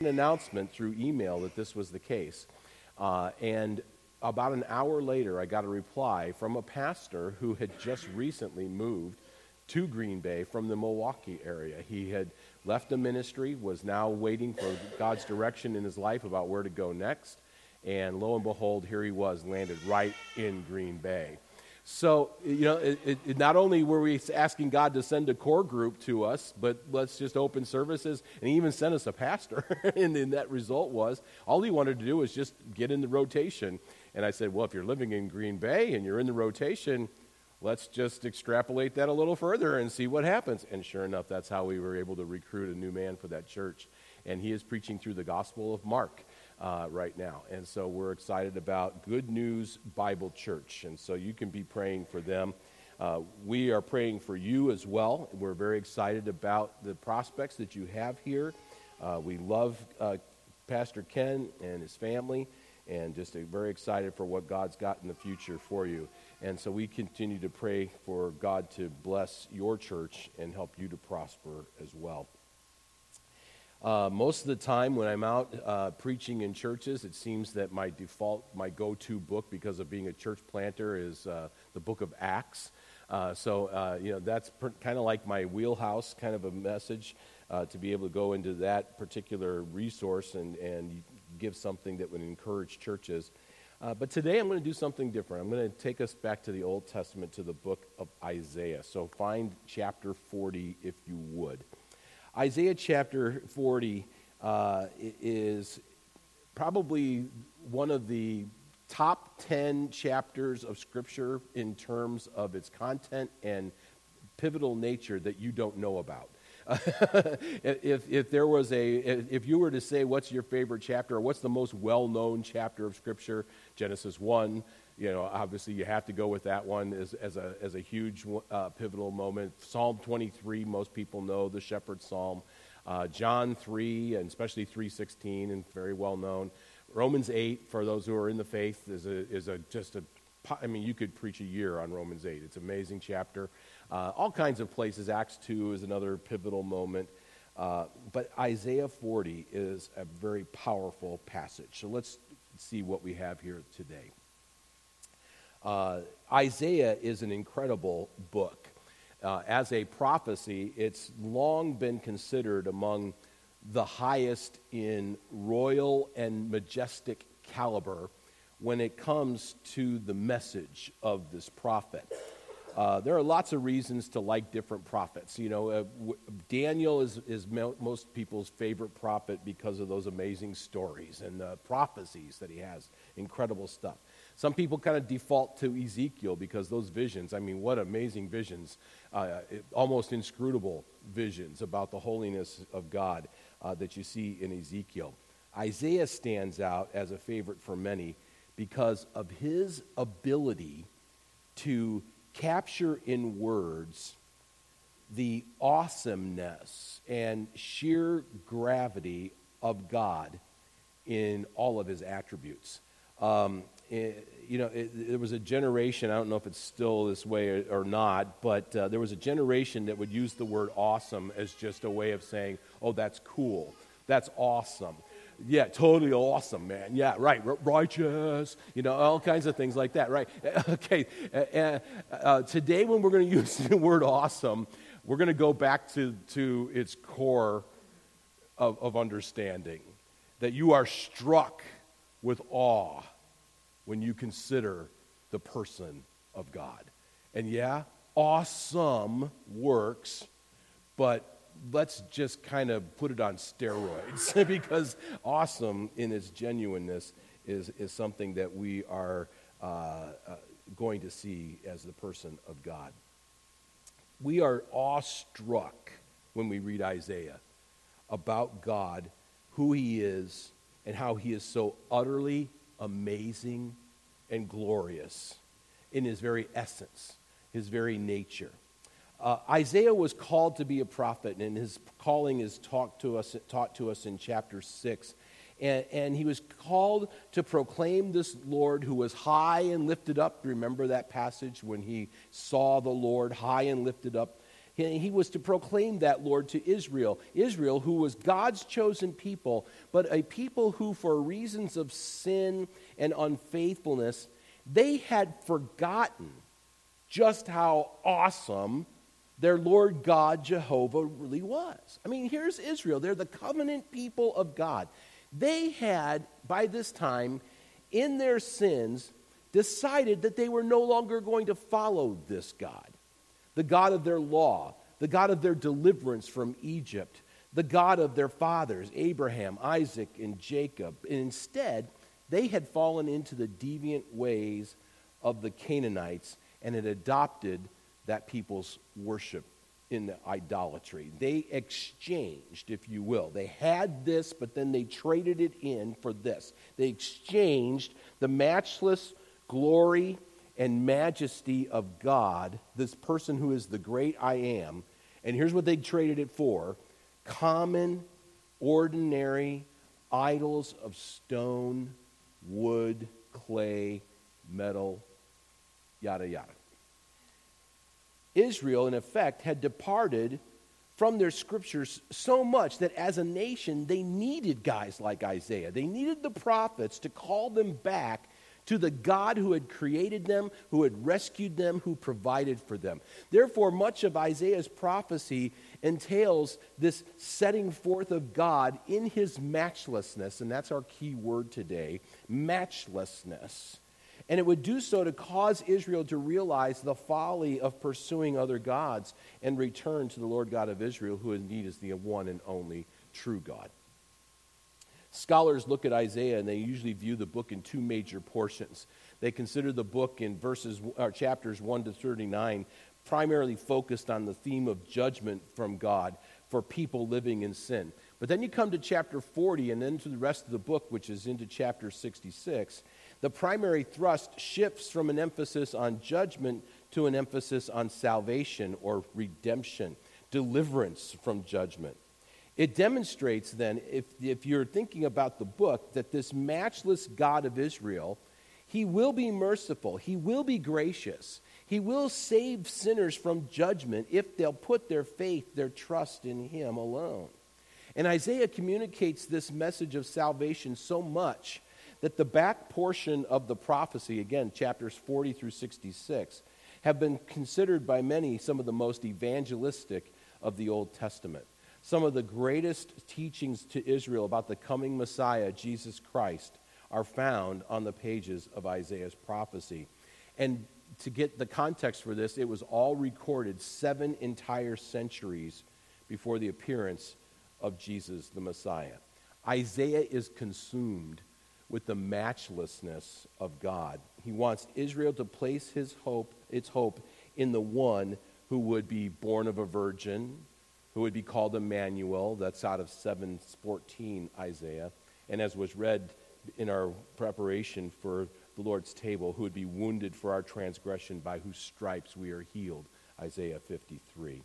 an announcement through email that this was the case. And about an hour later, I got a reply from a pastor who had just recently moved to Green Bay from the Milwaukee area. He had left the ministry, was now waiting for God's direction in his life about where to go next. And lo and behold, here he was, landed right in Green Bay. So, you know, it not only were we asking God to send a core group to us, but let's just open services, and he even sent us a pastor. And then that result was, all he wanted to do was just get in the rotation. And I said, well, if you're living in Green Bay and you're in the rotation, let's just extrapolate that a little further and see what happens. And sure enough, that's how we were able to recruit a new man for that church. And he is preaching through the Gospel of Mark right now. And so we're excited about Good News Bible Church. And so you can be praying for them. We are praying for you as well. We're very excited about the prospects that you have here. We love Pastor Ken and his family, and just very excited for what God's got in the future for you. And so we continue to pray for God to bless your church and help you to prosper as well. Most of the time when I'm out preaching in churches, it seems that my go-to book, because of being a church planter, is the book of Acts. That's kind of like my wheelhouse, kind of a message to be able to go into that particular resource and give something that would encourage churches. But today I'm going to do something different. I'm going to take us back to the Old Testament, to the book of Isaiah. So find chapter 40 if you would. Isaiah chapter 40 is probably one of the top 10 chapters of Scripture in terms of its content and pivotal nature that you don't know about. If you were to say what's your favorite chapter or what's the most well-known chapter of Scripture, Genesis 1, you know, obviously you have to go with that one as a huge pivotal moment. Psalm 23, most people know, the Shepherd's Psalm. John 3, and especially 3:16, and very well known. Romans 8, for those who are in the faith, you could preach a year on Romans 8. It's an amazing chapter. All kinds of places. Acts 2 is another pivotal moment. But Isaiah 40 is a very powerful passage. So let's see what we have here today. Isaiah is an incredible book. As a prophecy, it's long been considered among the highest in royal and majestic caliber when it comes to the message of this prophet. There are lots of reasons to like different prophets. You know, Daniel is most people's favorite prophet because of those amazing stories and the prophecies that he has, incredible stuff. Some people kind of default to Ezekiel because those visions, I mean, what amazing visions, almost inscrutable visions about the holiness of God that you see in Ezekiel. Isaiah stands out as a favorite for many because of his ability to capture in words the awesomeness and sheer gravity of God in all of his attributes. There was a generation, I don't know if it's still this way or not, but there was a generation that would use the word awesome as just a way of saying, oh, that's cool, that's awesome. Yeah, totally awesome, man. Yeah, right. Righteous. You know, all kinds of things like that, right? Okay. Today, when we're going to use the word awesome, we're going to go back to its core of understanding, that you are struck with awe when you consider the person of God. And yeah, awesome works, but let's just kind of put it on steroids because awesome in its genuineness is something that we are going to see as the person of God. We are awestruck when we read Isaiah about God, who he is, and how he is so utterly amazing and glorious in his very essence, his very nature. Isaiah was called to be a prophet, and his calling is taught to us in chapter 6. And he was called to proclaim this Lord who was high and lifted up. Remember that passage when he saw the Lord high and lifted up. He was to proclaim that, Lord, to Israel. Israel, who was God's chosen people, but a people who, for reasons of sin and unfaithfulness, they had forgotten just how awesome their Lord God, Jehovah, really was. I mean, here's Israel. They're the covenant people of God. They had, by this time, in their sins, decided that they were no longer going to follow this God, the God of their law, the God of their deliverance from Egypt, the God of their fathers, Abraham, Isaac, and Jacob. And instead, they had fallen into the deviant ways of the Canaanites and had adopted that people's worship in the idolatry. They exchanged, if you will. They had this, but then they traded it in for this. They exchanged the matchless glory and majesty of God, this person who is the great I am, and here's what they traded it for: common, ordinary idols of stone, wood, clay, metal, yada, yada. Israel, in effect, had departed from their scriptures so much that as a nation, they needed guys like Isaiah. They needed the prophets to call them back to the God who had created them, who had rescued them, who provided for them. Therefore, much of Isaiah's prophecy entails this setting forth of God in his matchlessness, and that's our key word today, matchlessness. And it would do so to cause Israel to realize the folly of pursuing other gods and return to the Lord God of Israel, who indeed is the one and only true God. Scholars look at Isaiah, and they usually view the book in two major portions. They consider the book in chapters 1 to 39 primarily focused on the theme of judgment from God for people living in sin. But then you come to chapter 40 and then to the rest of the book, which is into chapter 66, the primary thrust shifts from an emphasis on judgment to an emphasis on salvation or redemption, deliverance from judgment. It demonstrates then, if you're thinking about the book, that this matchless God of Israel, he will be merciful, he will be gracious, he will save sinners from judgment if they'll put their faith, their trust in him alone. And Isaiah communicates this message of salvation so much that the back portion of the prophecy, again, chapters 40 through 66, have been considered by many some of the most evangelistic of the Old Testament. Some of the greatest teachings to Israel about the coming Messiah, Jesus Christ, are found on the pages of Isaiah's prophecy. And to get the context for this, it was all recorded 7 entire centuries before the appearance of Jesus the Messiah. Isaiah is consumed with the matchlessness of God. He wants Israel to place its hope in the one who would be born of a virgin, who would be called Emmanuel. That's out of 7:14 Isaiah, and as was read in our preparation for the Lord's table, who would be wounded for our transgression, by whose stripes we are healed, Isaiah 53.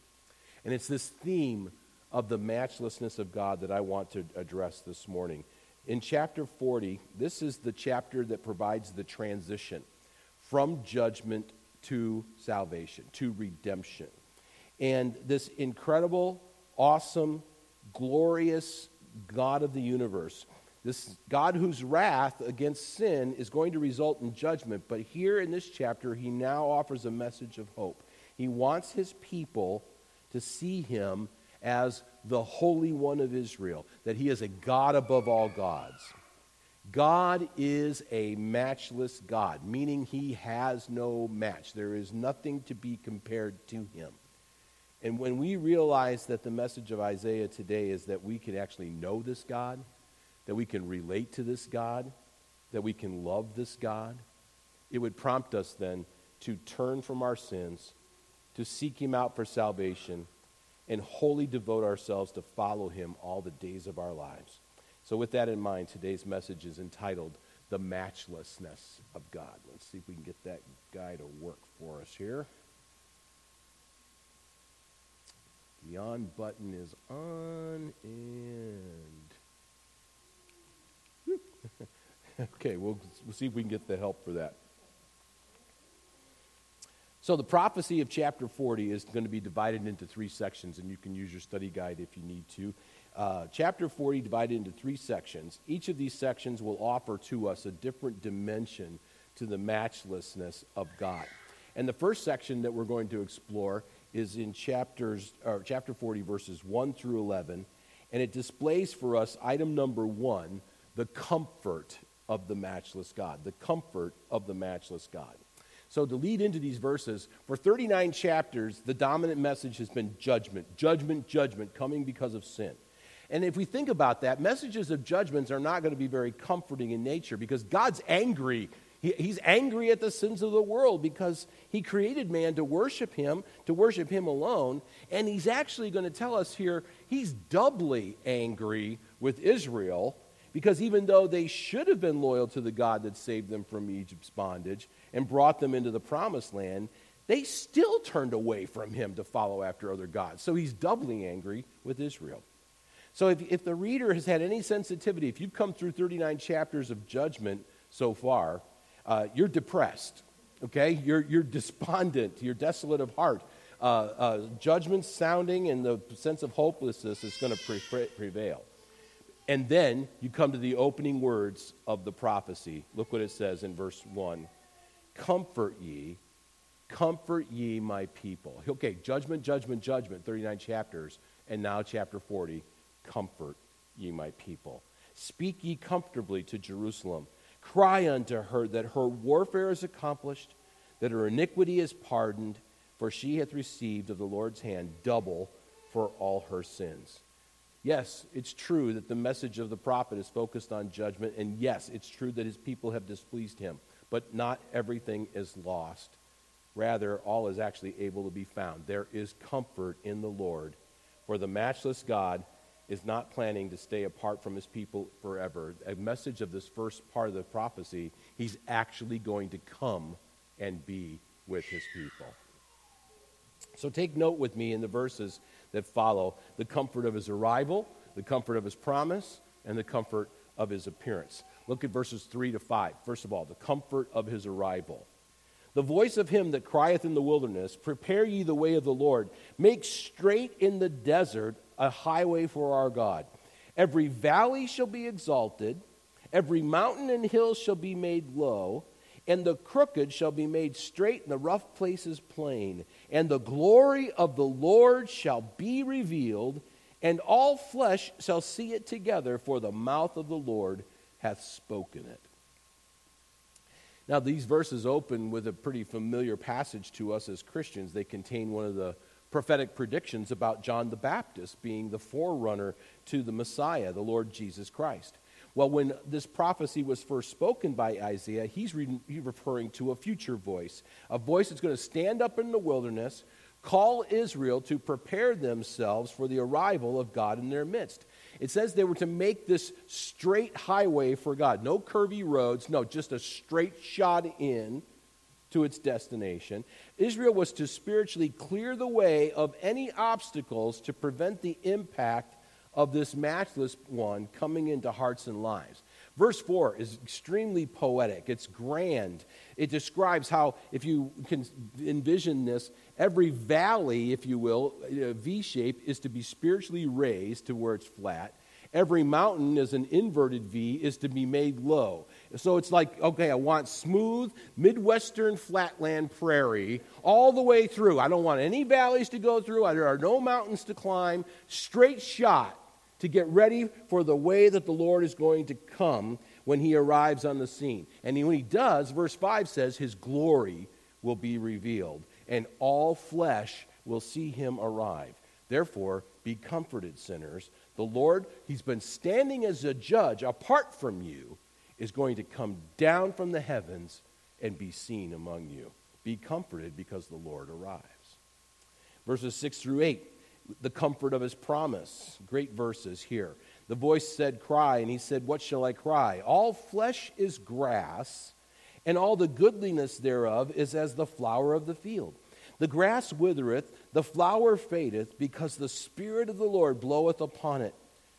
And it's this theme of the matchlessness of God that I want to address this morning. In chapter 40, this is the chapter that provides the transition from judgment to salvation, to redemption. And this incredible, awesome, glorious God of the universe, this God whose wrath against sin is going to result in judgment, but here in this chapter, he now offers a message of hope. He wants his people to see him as the Holy One of Israel, that he is a God above all gods. God is a matchless God, meaning he has no match. There is nothing to be compared to him. And when we realize that the message of Isaiah today is that we can actually know this God, that we can relate to this God, that we can love this God, it would prompt us then to turn from our sins, to seek him out for salvation, and wholly devote ourselves to follow him all the days of our lives. So with that in mind, today's message is entitled, The Matchlessness of God. Let's see if we can get that guy to work for us here. The on button is on, and okay, we'll see if we can get the help for that. So the prophecy of chapter 40 is going to be divided into three sections, and you can use your study guide if you need to. Chapter 40 divided into three sections. Each of these sections will offer to us a different dimension to the matchlessness of God. And the first section that we're going to explore is in chapter 40, verses 1 through 11, and it displays for us item number 1, the comfort of the matchless God, the comfort of the matchless God. So to lead into these verses, for 39 chapters, the dominant message has been judgment, judgment, judgment, coming because of sin. And if we think about that, messages of judgments are not going to be very comforting in nature because God's angry. He's angry at the sins of the world because he created man to worship him alone. And he's actually going to tell us here he's doubly angry with Israel because even though they should have been loyal to the God that saved them from Egypt's bondage and brought them into the promised land, they still turned away from him to follow after other gods. So he's doubly angry with Israel. So if the reader has had any sensitivity, if you've come through 39 chapters of judgment so far, you're depressed, okay? You're despondent. You're desolate of heart. Judgment sounding and the sense of hopelessness is going to prevail. And then you come to the opening words of the prophecy. Look what it says in verse 1. Comfort ye my people. Okay, judgment, judgment, judgment, 39 chapters, and now chapter 40, comfort ye my people. Speak ye comfortably to Jerusalem. Cry unto her that her warfare is accomplished, that her iniquity is pardoned, for she hath received of the Lord's hand double for all her sins. Yes, it's true that the message of the prophet is focused on judgment, and yes, it's true that his people have displeased him, but not everything is lost. Rather, all is actually able to be found. There is comfort in the Lord, for the matchless God is not planning to stay apart from his people forever. A message of this first part of the prophecy, he's actually going to come and be with his people. So take note with me in the verses that follow the comfort of his arrival, the comfort of his promise, and the comfort of his appearance. Look at verses 3 to 5. First of all, the comfort of his arrival. The voice of him that crieth in the wilderness, prepare ye the way of the Lord, make straight in the desert a highway for our God. Every valley shall be exalted, every mountain and hill shall be made low, and the crooked shall be made straight and the rough places plain. And the glory of the Lord shall be revealed, and all flesh shall see it together, for the mouth of the Lord hath spoken it. Now these verses open with a pretty familiar passage to us as Christians. They contain one of the prophetic predictions about John the Baptist being the forerunner to the Messiah, the Lord Jesus Christ. Well, when this prophecy was first spoken by Isaiah, he's referring to a future voice, a voice that's going to stand up in the wilderness, call Israel to prepare themselves for the arrival of God in their midst. It says they were to make this straight highway for God. No curvy roads, no, just a straight shot in to its destination. Israel was to spiritually clear the way of any obstacles to prevent the impact of this matchless one coming into hearts and lives. Verse 4 is extremely poetic. It's grand. It describes how, if you can envision this, every valley, if you will, V-shape, is to be spiritually raised to where it's flat. Every mountain is an inverted V, is to be made low. So it's like, okay, I want smooth, Midwestern flatland prairie all the way through. I don't want any valleys to go through. There are no mountains to climb. Straight shot to get ready for the way that the Lord is going to come when he arrives on the scene. And when he does, verse 5 says, his glory will be revealed, and all flesh will see him arrive. Therefore, be comforted, sinners. The Lord, he's been standing as a judge apart from you, is going to come down from the heavens and be seen among you. Be comforted because the Lord arrives. Verses 6 through 8, the comfort of his promise. Great verses here. The voice said, cry, and he said, what shall I cry? All flesh is grass, and all the goodliness thereof is as the flower of the field. The grass withereth, the flower fadeth, because the Spirit of the Lord bloweth upon it.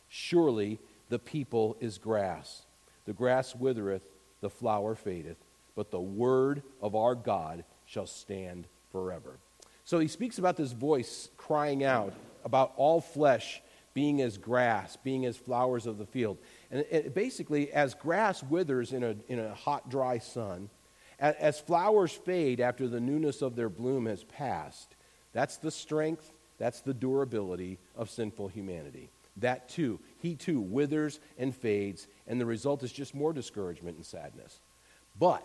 Surely the people is grass. The grass withereth, the flower fadeth, but the word of our God shall stand forever. So he speaks about this voice crying out about all flesh being as grass, being as flowers of the field. And it basically, as grass withers in a hot, dry sun, as flowers fade after the newness of their bloom has passed, that's the strength, that's the durability of sinful humanity. That too, he too withers and fades, and the result is just more discouragement and sadness. But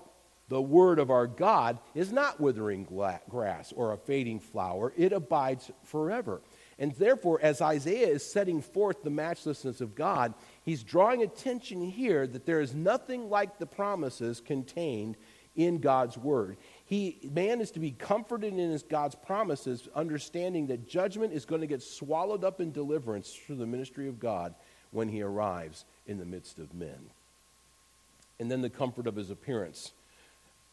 the word of our God is not withering grass or a fading flower. It abides forever. And therefore, as Isaiah is setting forth the matchlessness of God, he's drawing attention here that there is nothing like the promises contained in God's word. Man is to be comforted in God's promises, understanding that judgment is going to get swallowed up in deliverance through the ministry of God when he arrives in the midst of men. And then the comfort of his appearance.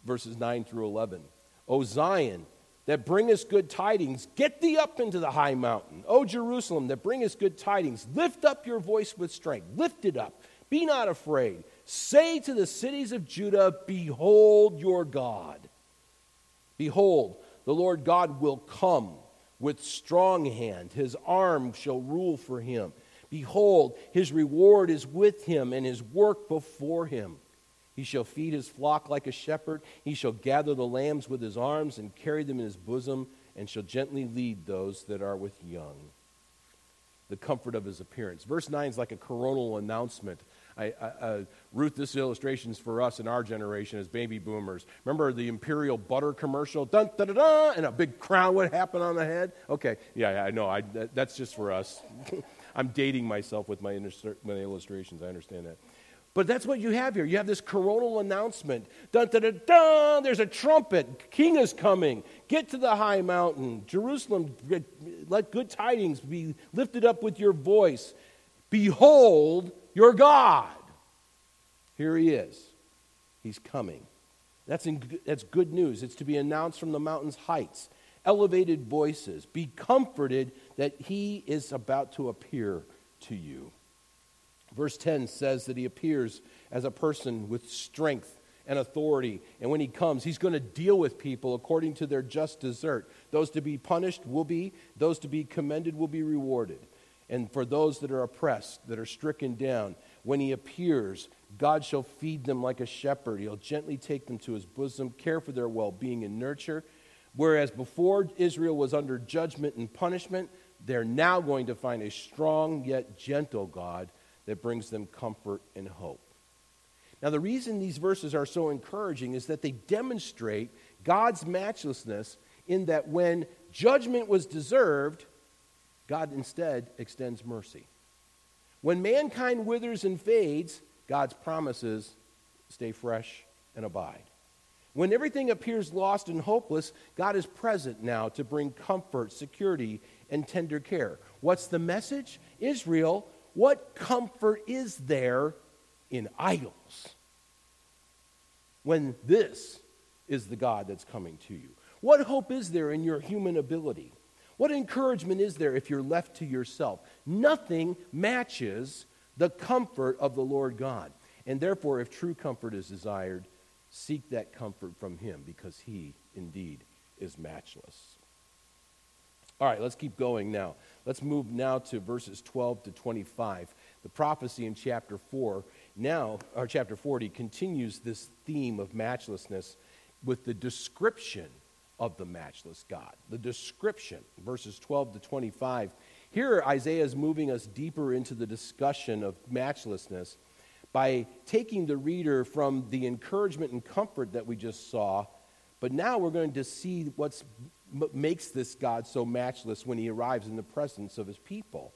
Verses 9 through 11. O Zion, that bringest good tidings, get thee up into the high mountain. O Jerusalem, that bringest good tidings, lift up your voice with strength. Lift it up. Be not afraid. Say to the cities of Judah, behold your God. Behold, the Lord God will come with strong hand. His arm shall rule for him. Behold, his reward is with him and his work before him. He shall feed his flock like a shepherd. He shall gather the lambs with his arms and carry them in his bosom, and shall gently lead those that are with young. The comfort of his appearance. Verse 9 is like a coronal announcement. Ruth, this illustration is for us in our generation as baby boomers. Remember the imperial butter commercial? Dun, dun, dun, dun, and a big crown would happen on the head? Okay, yeah, I know. That's just for us. I'm dating myself with my illustrations. I understand that. But that's what you have here. You have this coronal announcement. Dun, dun, dun, dun, there's a trumpet. King is coming. Get to the high mountain. Jerusalem, let good tidings be lifted up with your voice. Behold your God. Here he is. He's coming. That's good news. It's to be announced from the mountain's heights. Elevated voices. Be comforted that he is about to appear to you. Verse 10 says that he appears as a person with strength and authority. And when he comes, he's going to deal with people according to their just desert. Those to be punished will be, those to be commended will be rewarded. And for those that are oppressed, that are stricken down, when he appears, God shall feed them like a shepherd. He'll gently take them to his bosom, care for their well-being and nurture. Whereas before Israel was under judgment and punishment, they're now going to find a strong yet gentle God that brings them comfort and hope. Now, the reason these verses are so encouraging is that they demonstrate God's matchlessness in that when judgment was deserved, God instead extends mercy. When mankind withers and fades, God's promises stay fresh and abide. When everything appears lost and hopeless, God is present now to bring comfort, security, and tender care. What's the message? Israel, what comfort is there in idols when this is the God that's coming to you? What hope is there in your human ability? What encouragement is there if you're left to yourself? Nothing matches the comfort of the Lord God. And therefore, if true comfort is desired, seek that comfort from him, because he indeed is matchless. All right, let's keep going now. Let's move now to verses 12 to 25. The prophecy in chapter 4 now, or chapter 40, continues this theme of matchlessness with the description of the matchless God. The description, verses 12 to 25. Here, Isaiah is moving us deeper into the discussion of matchlessness by taking the reader from the encouragement and comfort that we just saw, but now we're going to see what's makes this God so matchless when he arrives in the presence of his people.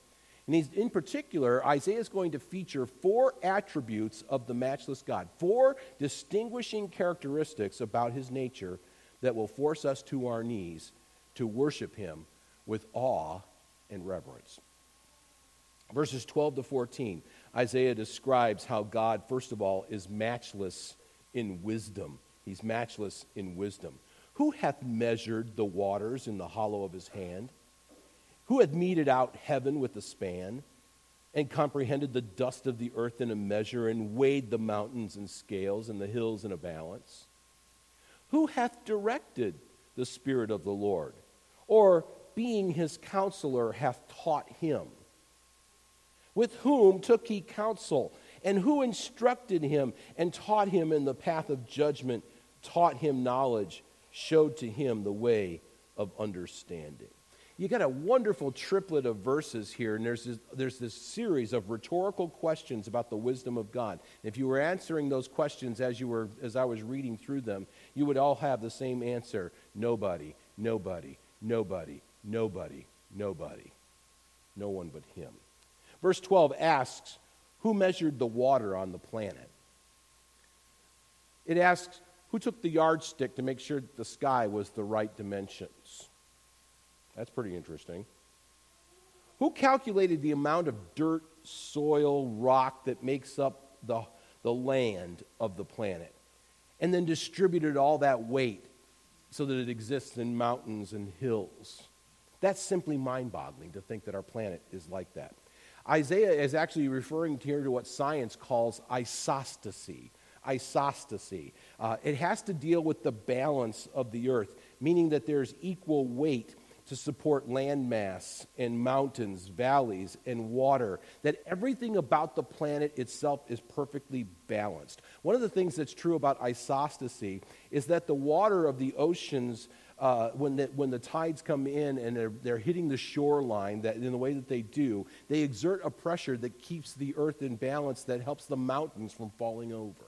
And in particular, Isaiah is going to feature four attributes of the matchless God, four distinguishing characteristics about his nature that will force us to our knees to worship him with awe and reverence. Verses 12 to 14, Isaiah describes how God, first of all, is matchless in wisdom. He's matchless in wisdom. Who hath measured the waters in the hollow of his hand? Who hath meted out heaven with a span, and comprehended the dust of the earth in a measure, and weighed the mountains in scales, and the hills in a balance? Who hath directed the Spirit of the Lord, or being his counselor hath taught him. With whom took he counsel, and who instructed him and taught him in the path of judgment, taught him knowledge, showed to him the way of understanding. You got a wonderful triplet of verses here, and there's this series of rhetorical questions about the wisdom of God. And if you were answering those questions as I was reading through them, you would all have the same answer: nobody, nobody, nobody, nobody, nobody, no one but him. Verse 12 asks, who measured the water on the planet? It asks, who took the yardstick to make sure that the sky was the right dimensions? That's pretty interesting. Who calculated the amount of dirt, soil, rock that makes up the land of the planet, and then distributed all that weight so that it exists in mountains and hills? That's simply mind-boggling to think that our planet is like that. Isaiah is actually referring here to what science calls isostasy. Isostasy. It has to deal with the balance of the earth, meaning that there's equal weight to support landmass and mountains, valleys, and water, that everything about the planet itself is perfectly balanced. One of the things that's true about isostasy is that the water of the oceans, when the tides come in and they're hitting the shoreline, that in the way that they do, they exert a pressure that keeps the earth in balance, that helps the mountains from falling over.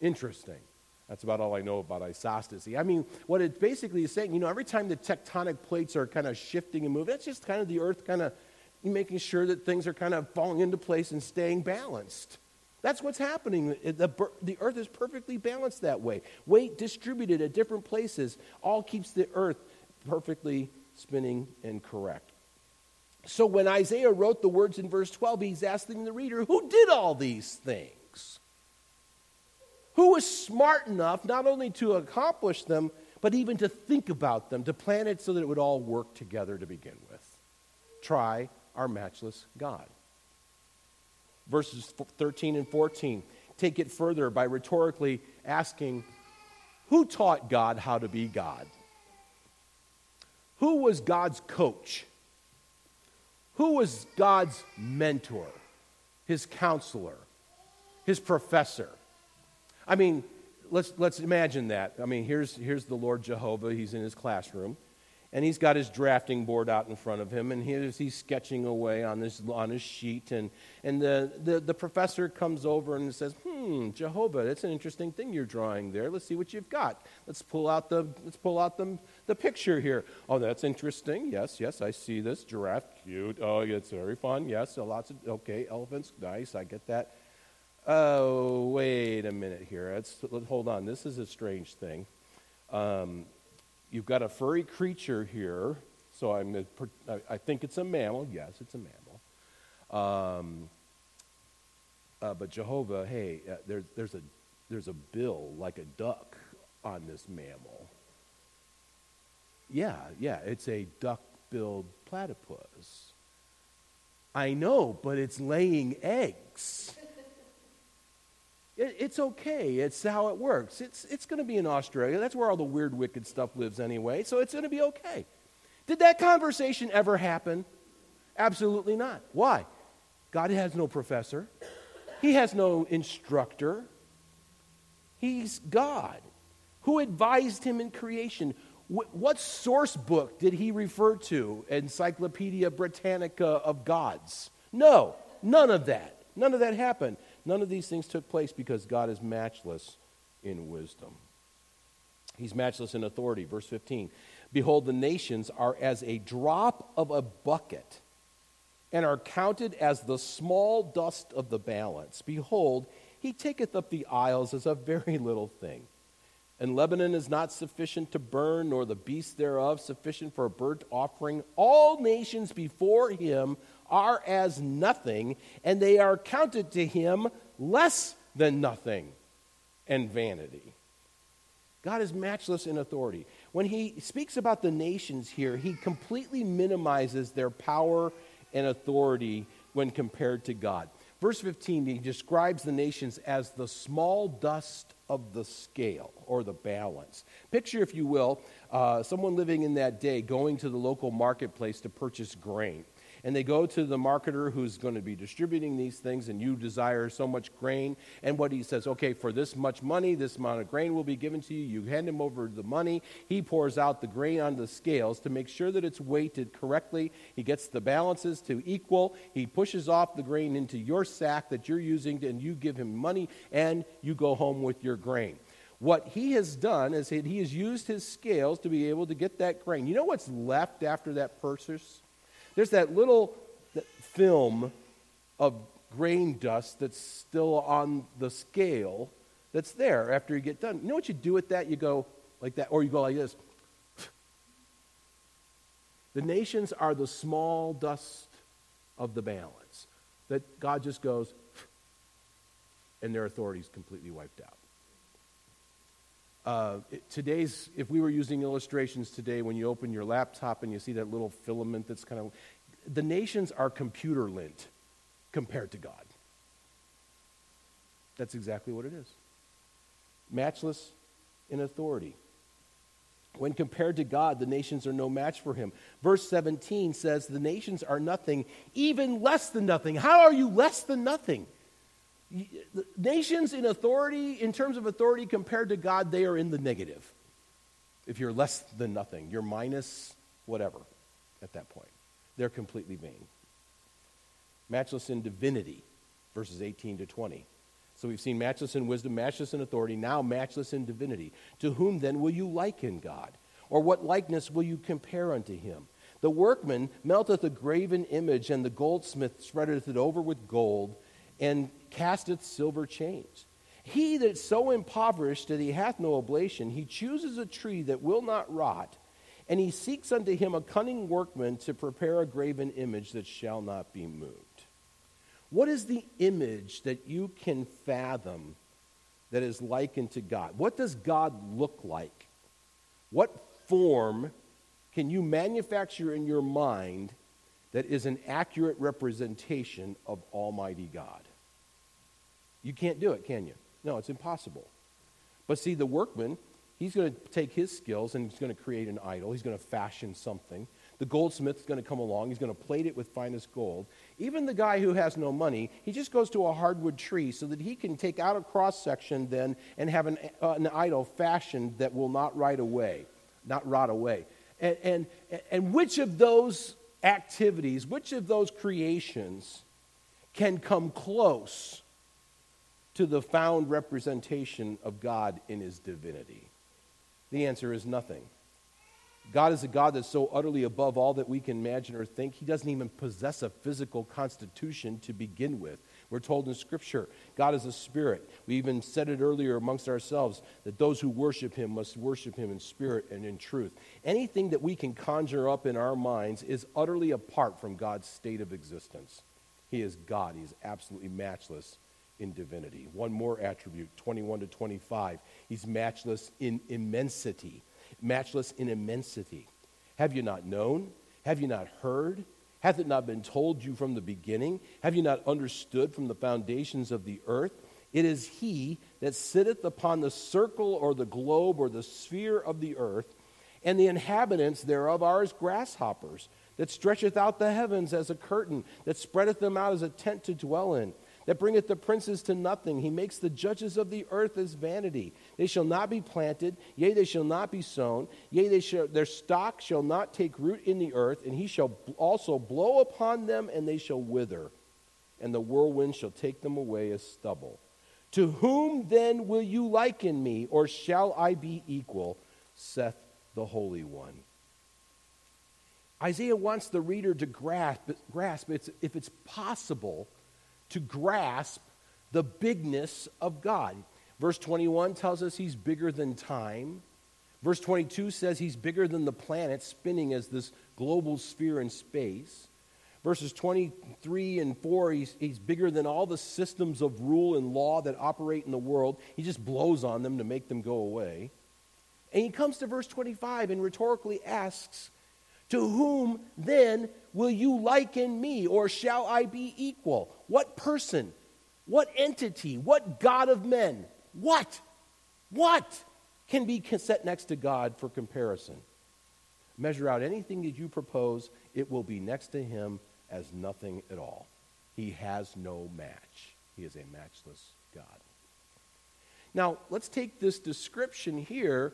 Interesting. That's about all I know about isostasy. I mean, what it basically is saying, every time the tectonic plates are kind of shifting and moving, that's just kind of the earth kind of making sure that things are kind of falling into place and staying balanced. That's what's happening. The earth is perfectly balanced that way. Weight distributed at different places all keeps the earth perfectly spinning and correct. So when Isaiah wrote the words in verse 12, he's asking the reader, who did all these things? Who was smart enough not only to accomplish them, but even to think about them, to plan it so that it would all work together to begin with? Try our matchless God. Verses 13 and 14 take it further by rhetorically asking, who taught God how to be God? Who was God's coach? Who was God's mentor, his counselor, his professor? I mean, let's imagine that. I mean, here's the Lord Jehovah. He's in his classroom, and he's got his drafting board out in front of him, and he's sketching away on his sheet, and the professor comes over and says, Jehovah, that's an interesting thing you're drawing there. Let's see what you've got. Let's pull out the picture here. Oh, that's interesting. Yes, I see this giraffe. Cute. Oh, it's very fun. Yes, elephants. Nice. I get that. Oh, wait a minute here. Let's hold on. This is a strange thing. You've got a furry creature here, so I think it's a mammal. Yes, it's a mammal. But Jehovah, hey, there's a bill like a duck on this mammal. Yeah, it's a duck-billed platypus. I know, but it's laying eggs. It's okay. It's how it works. It's going to be in Australia. That's where all the weird, wicked stuff lives anyway, so it's going to be okay. Did that conversation ever happen? Absolutely not. Why? God has no professor. He has no instructor. He's God. Who advised him in creation? What source book did he refer to? Encyclopedia Britannica of gods? No, none of that. None of that happened. None of these things took place because God is matchless in wisdom. He's matchless in authority. Verse 15, behold, the nations are as a drop of a bucket and are counted as the small dust of the balance. Behold, he taketh up the isles as a very little thing. And Lebanon is not sufficient to burn, nor the beast thereof sufficient for a burnt offering. All nations before him are as nothing, and they are counted to him less than nothing and vanity. God is matchless in authority. When he speaks about the nations here, he completely minimizes their power and authority when compared to God. Verse 15, he describes the nations as the small dust of the scale or the balance. Picture, if you will, someone living in that day going to the local marketplace to purchase grain. And they go to the marketer who's going to be distributing these things, and you desire so much grain. And what he says, okay, for this much money, this amount of grain will be given to you. You hand him over the money. He pours out the grain on the scales to make sure that it's weighted correctly. He gets the balances to equal. He pushes off the grain into your sack that you're using, and you give him money, and you go home with your grain. What he has done is he has used his scales to be able to get that grain. You know what's left after that purchase? There's that little film of grain dust that's still on the scale that's there after you get done. You know what you do with that? You go like that, or you go like this. The nations are the small dust of the balance that God just goes, and their authority is completely wiped out. If we were using illustrations today, when you open your laptop and you see that little filament that's kind of, the nations are computer lint compared to God. That's exactly what it is. Matchless in authority. When compared to God, the nations are no match for him. Verse 17 says, the nations are nothing, even less than nothing. How are you less than nothing? Nations in authority, in terms of authority compared to God, they are in the negative. If you're less than nothing, you're minus whatever at that point. They're completely vain. Matchless in divinity, verses 18 to 20. So we've seen matchless in wisdom, matchless in authority, now matchless in divinity. To whom then will you liken God? Or what likeness will you compare unto him? The workman melteth a graven image, and the goldsmith spreadeth it over with gold, and casteth silver chains. He that is so impoverished that he hath no oblation, he chooses a tree that will not rot, and he seeks unto him a cunning workman to prepare a graven image that shall not be moved. What is the image that you can fathom that is likened to God? What does God look like? What form can you manufacture in your mind that is an accurate representation of Almighty God? You can't do it, can you? No, it's impossible. But see, the workman, he's going to take his skills and he's going to create an idol. He's going to fashion something. The goldsmith's going to come along. He's going to plate it with finest gold. Even the guy who has no money, he just goes to a hardwood tree so that he can take out a cross-section then and have an idol fashioned that will not rot away. And which of those activities, which of those creations can come close to the found representation of God in his divinity? The answer is nothing. God is a God that's so utterly above all that we can imagine or think, he doesn't even possess a physical constitution to begin with. We're told in Scripture, God is a spirit. We even said it earlier amongst ourselves that those who worship him must worship him in spirit and in truth. Anything that we can conjure up in our minds is utterly apart from God's state of existence. He is God. He is absolutely matchless in divinity. One more attribute, 21 to 25. He's matchless in immensity. Matchless in immensity. Have you not known? Have you not heard? Hath it not been told you from the beginning? Have you not understood from the foundations of the earth? It is he that sitteth upon the circle or the globe or the sphere of the earth, and the inhabitants thereof are as grasshoppers, that stretcheth out the heavens as a curtain, that spreadeth them out as a tent to dwell in, that bringeth the princes to nothing. He makes the judges of the earth as vanity. They shall not be planted, yea, they shall not be sown, yea, their stock shall not take root in the earth, and he shall also blow upon them, and they shall wither, and the whirlwind shall take them away as stubble. To whom then will you liken me, or shall I be equal, saith the Holy One? Isaiah wants the reader to grasp if it's possible, to grasp the bigness of God. Verse 21 tells us he's bigger than time. Verse 22 says he's bigger than the planet spinning as this global sphere in space. Verses 23 and 4, he's bigger than all the systems of rule and law that operate in the world. He just blows on them to make them go away. And he comes to verse 25 and rhetorically asks, to whom then will you liken me, or shall I be equal? What person? What entity? What God of men? What What can be set next to God for comparison? Measure out anything that you propose, it will be next to him as nothing at all. He has no match. He is a matchless God. Now, let's take this description here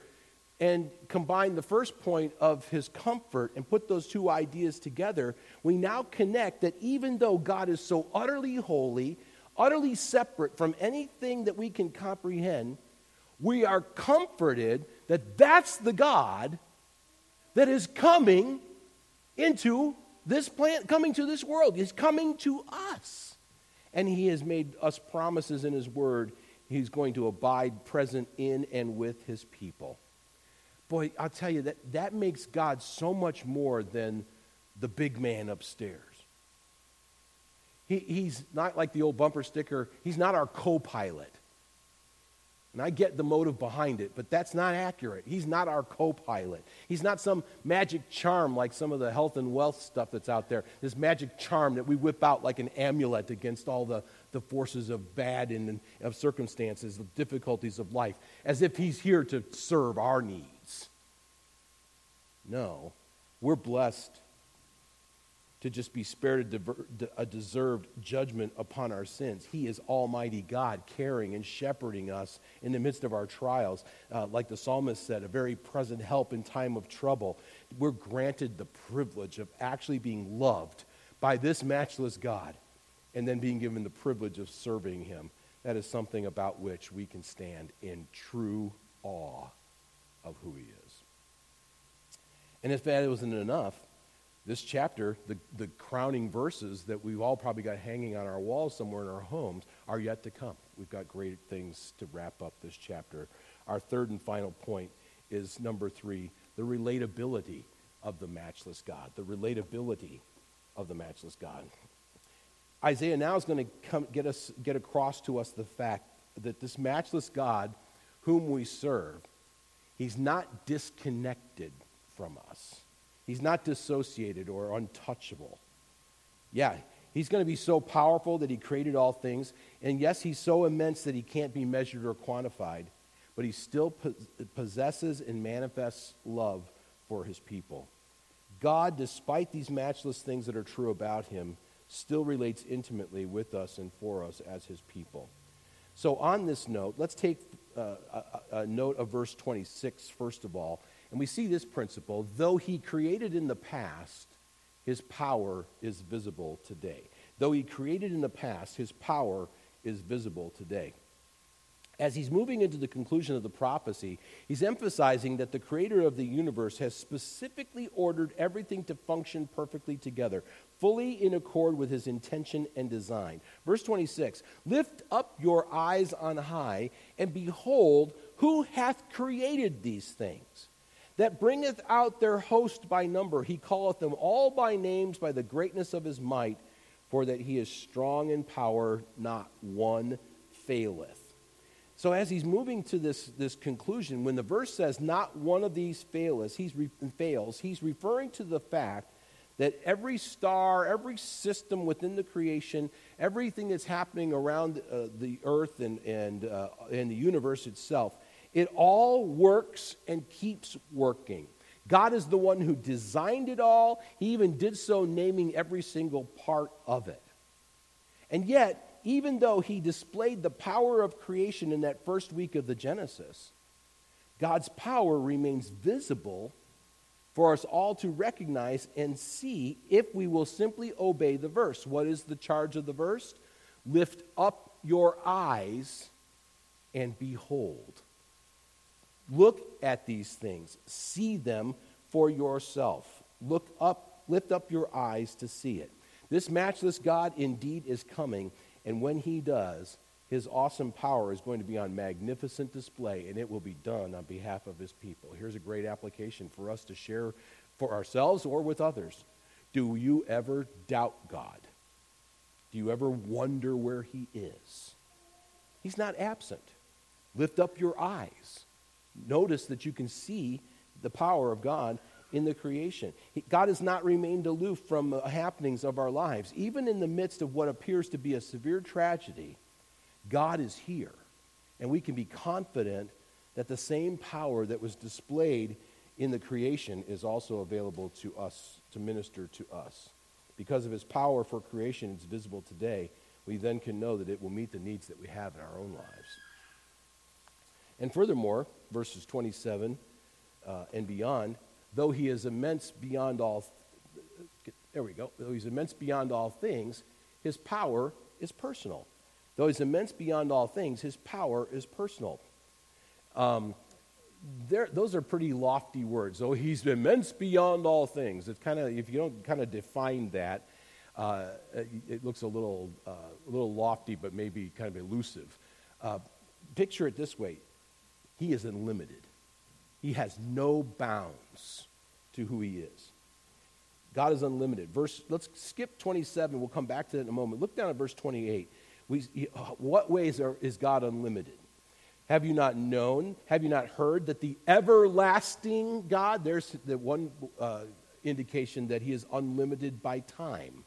and combine the first point of his comfort and put those two ideas together. We now connect that even though God is so utterly holy, utterly separate from anything that we can comprehend, we are comforted that that's the God that is coming into this planet, coming to this world. He's coming to us. And he has made us promises in his word. He's going to abide present in and with his people. Boy, I'll tell you, that makes God so much more than the big man upstairs. He's not like the old bumper sticker. He's not our co-pilot. And I get the motive behind it, but that's not accurate. He's not our co-pilot. He's not some magic charm like some of the health and wealth stuff that's out there, this magic charm that we whip out like an amulet against all the forces of bad and of circumstances, the difficulties of life, as if he's here to serve our needs. No, we're blessed to just be spared a deserved judgment upon our sins. He is Almighty God, caring and shepherding us in the midst of our trials. Like the psalmist said, a very present help in time of trouble. We're granted the privilege of actually being loved by this matchless God and then being given the privilege of serving him. That is something about which we can stand in true awe of who he is. And if that wasn't enough, this chapter, the crowning verses that we've all probably got hanging on our walls somewhere in our homes are yet to come. We've got great things to wrap up this chapter. Our third and final point is number 3, the relatability of the matchless God. The relatability of the matchless God. Isaiah now is going to get across to us the fact that this matchless God whom we serve, he's not disconnected from us. He's not dissociated or untouchable. Yeah, he's going to be so powerful that he created all things. And yes, he's so immense that he can't be measured or quantified. But he still possesses and manifests love for his people. God, despite these matchless things that are true about him, still relates intimately with us and for us as his people. So on this note, let's take a note of verse 26 first of all. And we see this principle, though he created in the past, his power is visible today. Though he created in the past, his power is visible today. As he's moving into the conclusion of the prophecy, he's emphasizing that the creator of the universe has specifically ordered everything to function perfectly together, fully in accord with his intention and design. Verse 26, lift up your eyes on high, and behold, who hath created these things? That bringeth out their host by number. He calleth them all by names by the greatness of his might, for that he is strong in power, not one faileth. So as he's moving to this conclusion, when the verse says not one of these faileth, he's referring to the fact that every star, every system within the creation, everything that's happening around the earth and the universe itself, it all works and keeps working. God is the one who designed it all. He even did so, naming every single part of it. And yet, even though he displayed the power of creation in that first week of the Genesis, God's power remains visible for us all to recognize and see if we will simply obey the verse. What is the charge of the verse? Lift up your eyes and behold. Look at these things. See them for yourself. Look up, lift up your eyes to see it. This matchless God indeed is coming, and when he does, his awesome power is going to be on magnificent display, and it will be done on behalf of his people. Here's a great application for us to share for ourselves or with others. Do you ever doubt God? Do you ever wonder where he is? He's not absent. Lift up your eyes. Notice that you can see the power of God in the creation. God has not remained aloof from the happenings of our lives. Even in the midst of what appears to be a severe tragedy, God is here. And we can be confident that the same power that was displayed in the creation is also available to us, to minister to us. Because of his power for creation, it's visible today. We then can know that it will meet the needs that we have in our own lives. And furthermore, verses 27 and beyond, though he is immense beyond all, though he's immense beyond all things, his power is personal. Though he's immense beyond all things, his power is personal. Those are pretty lofty words. Though he's immense beyond all things. It's kind of, if you don't kind of define that, it looks a little lofty, but maybe kind of elusive. Picture it this way: he is unlimited. He has no bounds to who he is. God is unlimited. Let's skip 27. We'll come back to that in a moment. Look down at verse 28. What ways is God unlimited? Have you not known? Have you not heard that the everlasting God? There's the one indication that he is unlimited by time.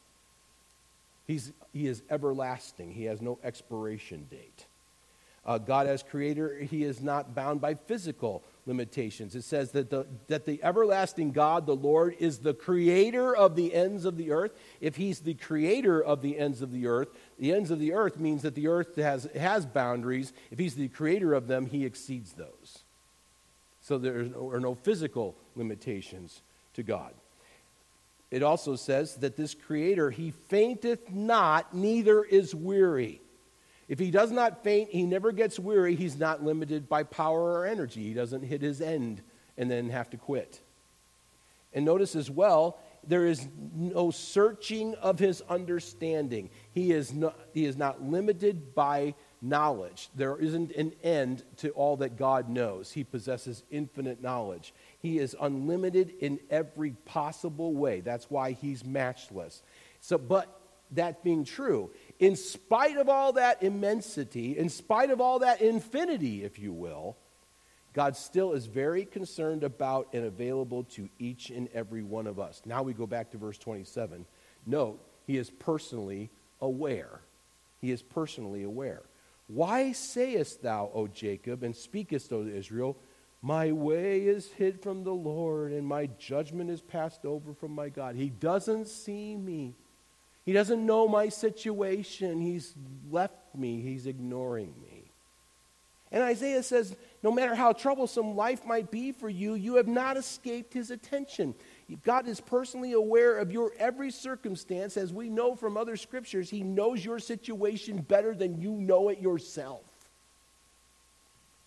He is everlasting. He has no expiration date. God as creator, he is not bound by physical limitations. It says that the everlasting God, the Lord, is the creator of the ends of the earth. If he's the creator of the ends of the earth means that the earth has boundaries. If he's the creator of them, he exceeds those. So there are no physical limitations to God. It also says that this creator, he fainteth not, neither is weary. If he does not faint, he never gets weary. He's not limited by power or energy. He doesn't hit his end and then have to quit. And notice as well, there is no searching of his understanding. He is not limited by knowledge. There isn't an end to all that God knows. He possesses infinite knowledge. He is unlimited in every possible way. That's why he's matchless. So, but that being true, in spite of all that immensity, in spite of all that infinity, if you will, God still is very concerned about and available to each and every one of us. Now we go back to verse 27. Note, he is personally aware. He is personally aware. Why sayest thou, O Jacob, and speakest, O Israel, my way is hid from the Lord, and my judgment is passed over from my God? He doesn't see me. He doesn't know my situation. He's left me. He's ignoring me. And Isaiah says, no matter how troublesome life might be for you, you have not escaped his attention. God is personally aware of your every circumstance. As we know from other scriptures, he knows your situation better than you know it yourself.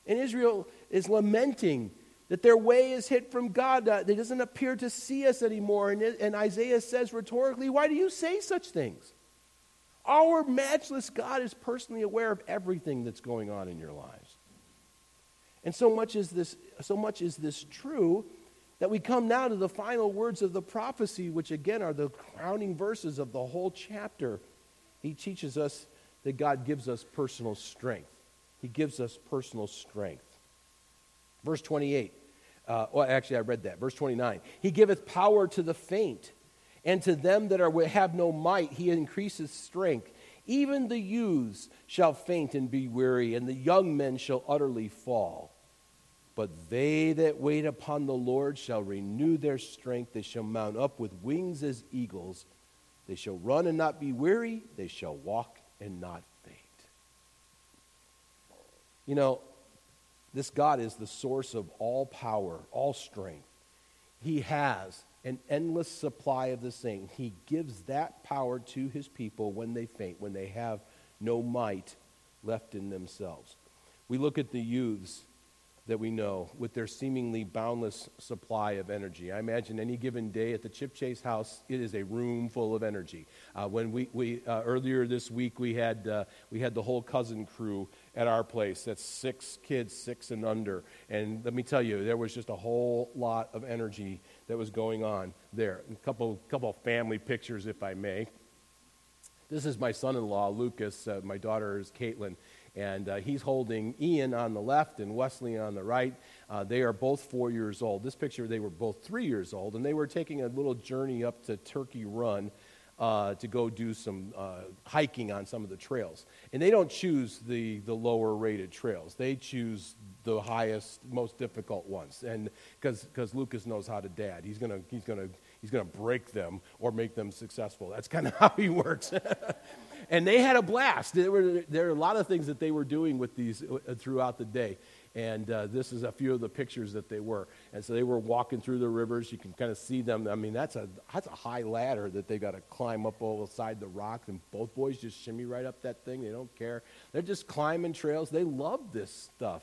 And Israel is lamenting that their way is hid from God. They doesn't appear to see us anymore. And Isaiah says rhetorically, why do you say such things? Our matchless God is personally aware of everything that's going on in your lives. And so much is this true that we come now to the final words of the prophecy, which again are the crowning verses of the whole chapter. He teaches us that God gives us personal strength. He gives us personal strength. Verse 28. I read that. Verse 29. He giveth power to the faint, and to them that have no might, he increaseth strength. Even the youths shall faint and be weary, and the young men shall utterly fall. But they that wait upon the Lord shall renew their strength. They shall mount up with wings as eagles. They shall run and not be weary. They shall walk and not faint. You know, this God is the source of all power, all strength. He has an endless supply of this thing. He gives that power to his people when they faint, when they have no might left in themselves. We look at the youths that we know with their seemingly boundless supply of energy. I imagine any given day at the Chip Chase house, it is a room full of energy. When we earlier this week, we had the whole cousin crew at our place. That's 6 kids, 6 and under. And let me tell you, there was just a whole lot of energy that was going on there. A couple family pictures, if I may. This is my son-in-law, Lucas. My daughter is Caitlin. And he's holding Ian on the left and Wesley on the right. They are both 4 years old. This picture, they were both 3 years old. And they were taking a little journey up to Turkey Run to go do some hiking on some of the trails. And they don't choose the lower rated trails. They choose the highest, most difficult ones. And because Lucas knows how to dad. He's gonna break them or make them successful. That's kind of how he works. And they had a blast. There were a lot of things that they were doing with these throughout the day. And this is a few of the pictures that they were. And so they were walking through the rivers. You can kind of see them. I mean, that's a high ladder that they got to climb up alongside the rock. And both boys just shimmy right up that thing. They don't care. They're just climbing trails. They love this stuff.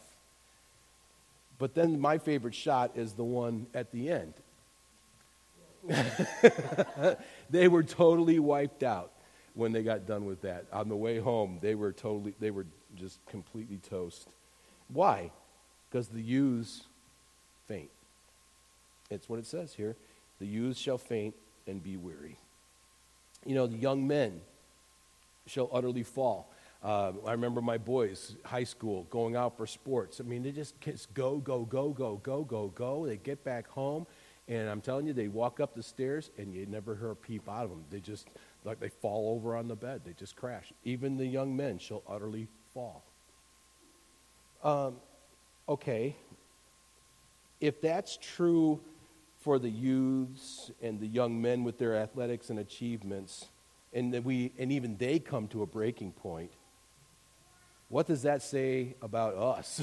But then my favorite shot is the one at the end. They were totally wiped out when they got done with that. On the way home, they were just completely toast. Why? Because the ewes faint. It's what it says here. The ewes shall faint and be weary. You know, the young men shall utterly fall. I remember my boys, high school, going out for sports. I mean, they just go, go, go, go, go, go, go. They get back home, and I'm telling you, they walk up the stairs, and you never hear a peep out of them. They just, like, they fall over on the bed. They just crash. Even the young men shall utterly fall. Okay, if that's true for the youths and the young men with their athletics and achievements, and that even they come to a breaking point, what does that say about us?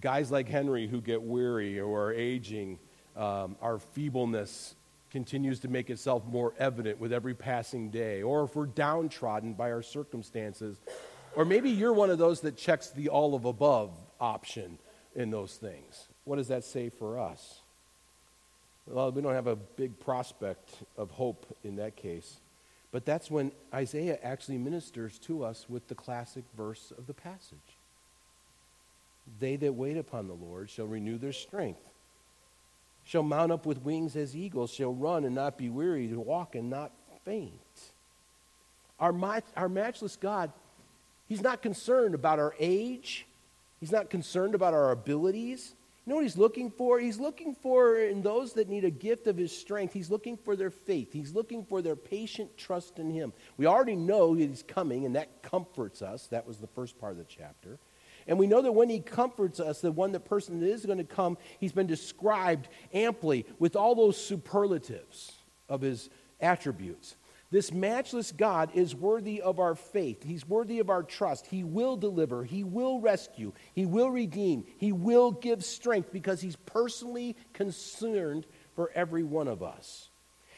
Guys like Henry who get weary or are aging, our feebleness continues to make itself more evident with every passing day, or if we're downtrodden by our circumstances. Or maybe you're one of those that checks the all of above option in those things. What does that say for us? Well, we don't have a big prospect of hope in that case. But that's when Isaiah actually ministers to us with the classic verse of the passage. They that wait upon the Lord shall renew their strength, shall mount up with wings as eagles, shall run and not be weary, to walk and not faint. Our matchless God, He's not concerned about our age. He's not concerned about our abilities. You know what He's looking for? He's looking for, in those that need a gift of His strength, He's looking for their faith. He's looking for their patient trust in Him. We already know that He's coming, and that comforts us. That was the first part of the chapter. And we know that when He comforts us, the person that is going to come, He's been described amply with all those superlatives of His attributes. This matchless God is worthy of our faith. He's worthy of our trust. He will deliver. He will rescue. He will redeem. He will give strength, because He's personally concerned for every one of us.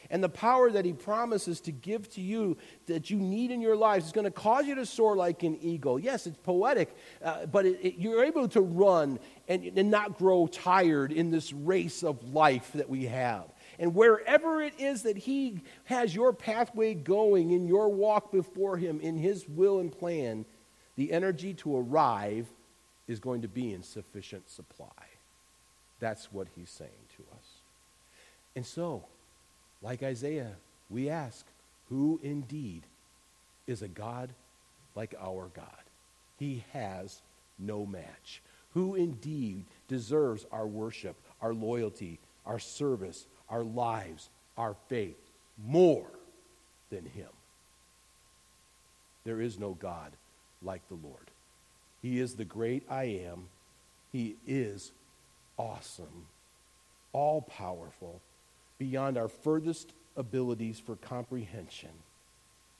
And the power that He promises to give to you that you need in your lives is going to cause you to soar like an eagle. Yes, it's poetic, but you're able to run and not grow tired in this race of life that we have. And wherever it is that He has your pathway going in your walk before Him, in His will and plan, the energy to arrive is going to be in sufficient supply. That's what He's saying to us. And so, like Isaiah, we ask, who indeed is a God like our God? He has no match. Who indeed deserves our worship, our loyalty, our service, our lives, our faith, more than Him? There is no God like the Lord. He is the great I am. He is awesome, all-powerful, beyond our furthest abilities for comprehension.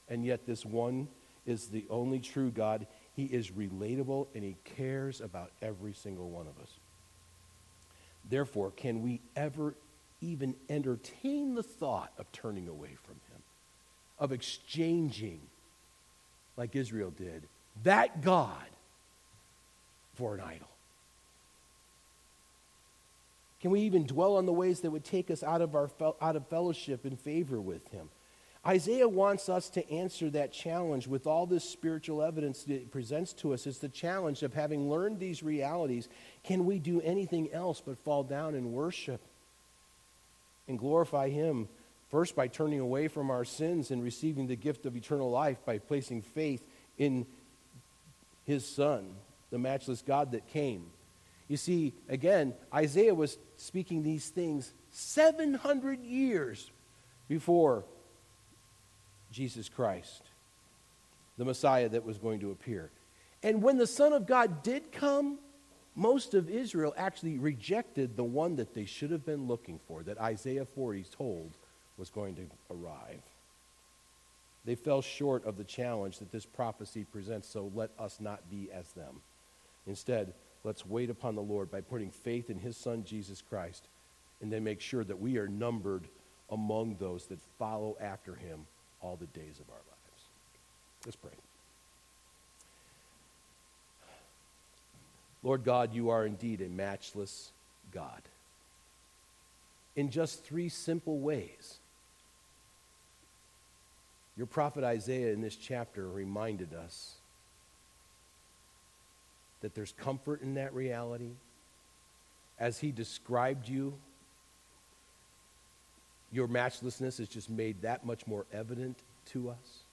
And yet this one is the only true God. He is relatable, and He cares about every single one of us. Therefore, can we ever even entertain the thought of turning away from Him, of exchanging, like Israel did, that God for an idol? Can we even dwell on the ways that would take us out of fellowship and favor with Him? Isaiah wants us to answer that challenge with all this spiritual evidence that it presents to us. It's the challenge of, having learned these realities, can we do anything else but fall down and worship and glorify Him, first by turning away from our sins and receiving the gift of eternal life by placing faith in His Son, the matchless God that came. You see, again, Isaiah was speaking these things 700 years before Jesus Christ, the Messiah that was going to appear. And when the Son of God did come, most of Israel actually rejected the one that they should have been looking for, that Isaiah 40 told was going to arrive. They fell short of the challenge that this prophecy presents, so let us not be as them. Instead, let's wait upon the Lord by putting faith in his Son, Jesus Christ, and then make sure that we are numbered among those that follow after him all the days of our lives. Let's pray. Lord God, you are indeed a matchless God. In just three simple ways, your prophet Isaiah in this chapter reminded us that there's comfort in that reality. As he described you, your matchlessness is just made that much more evident to us.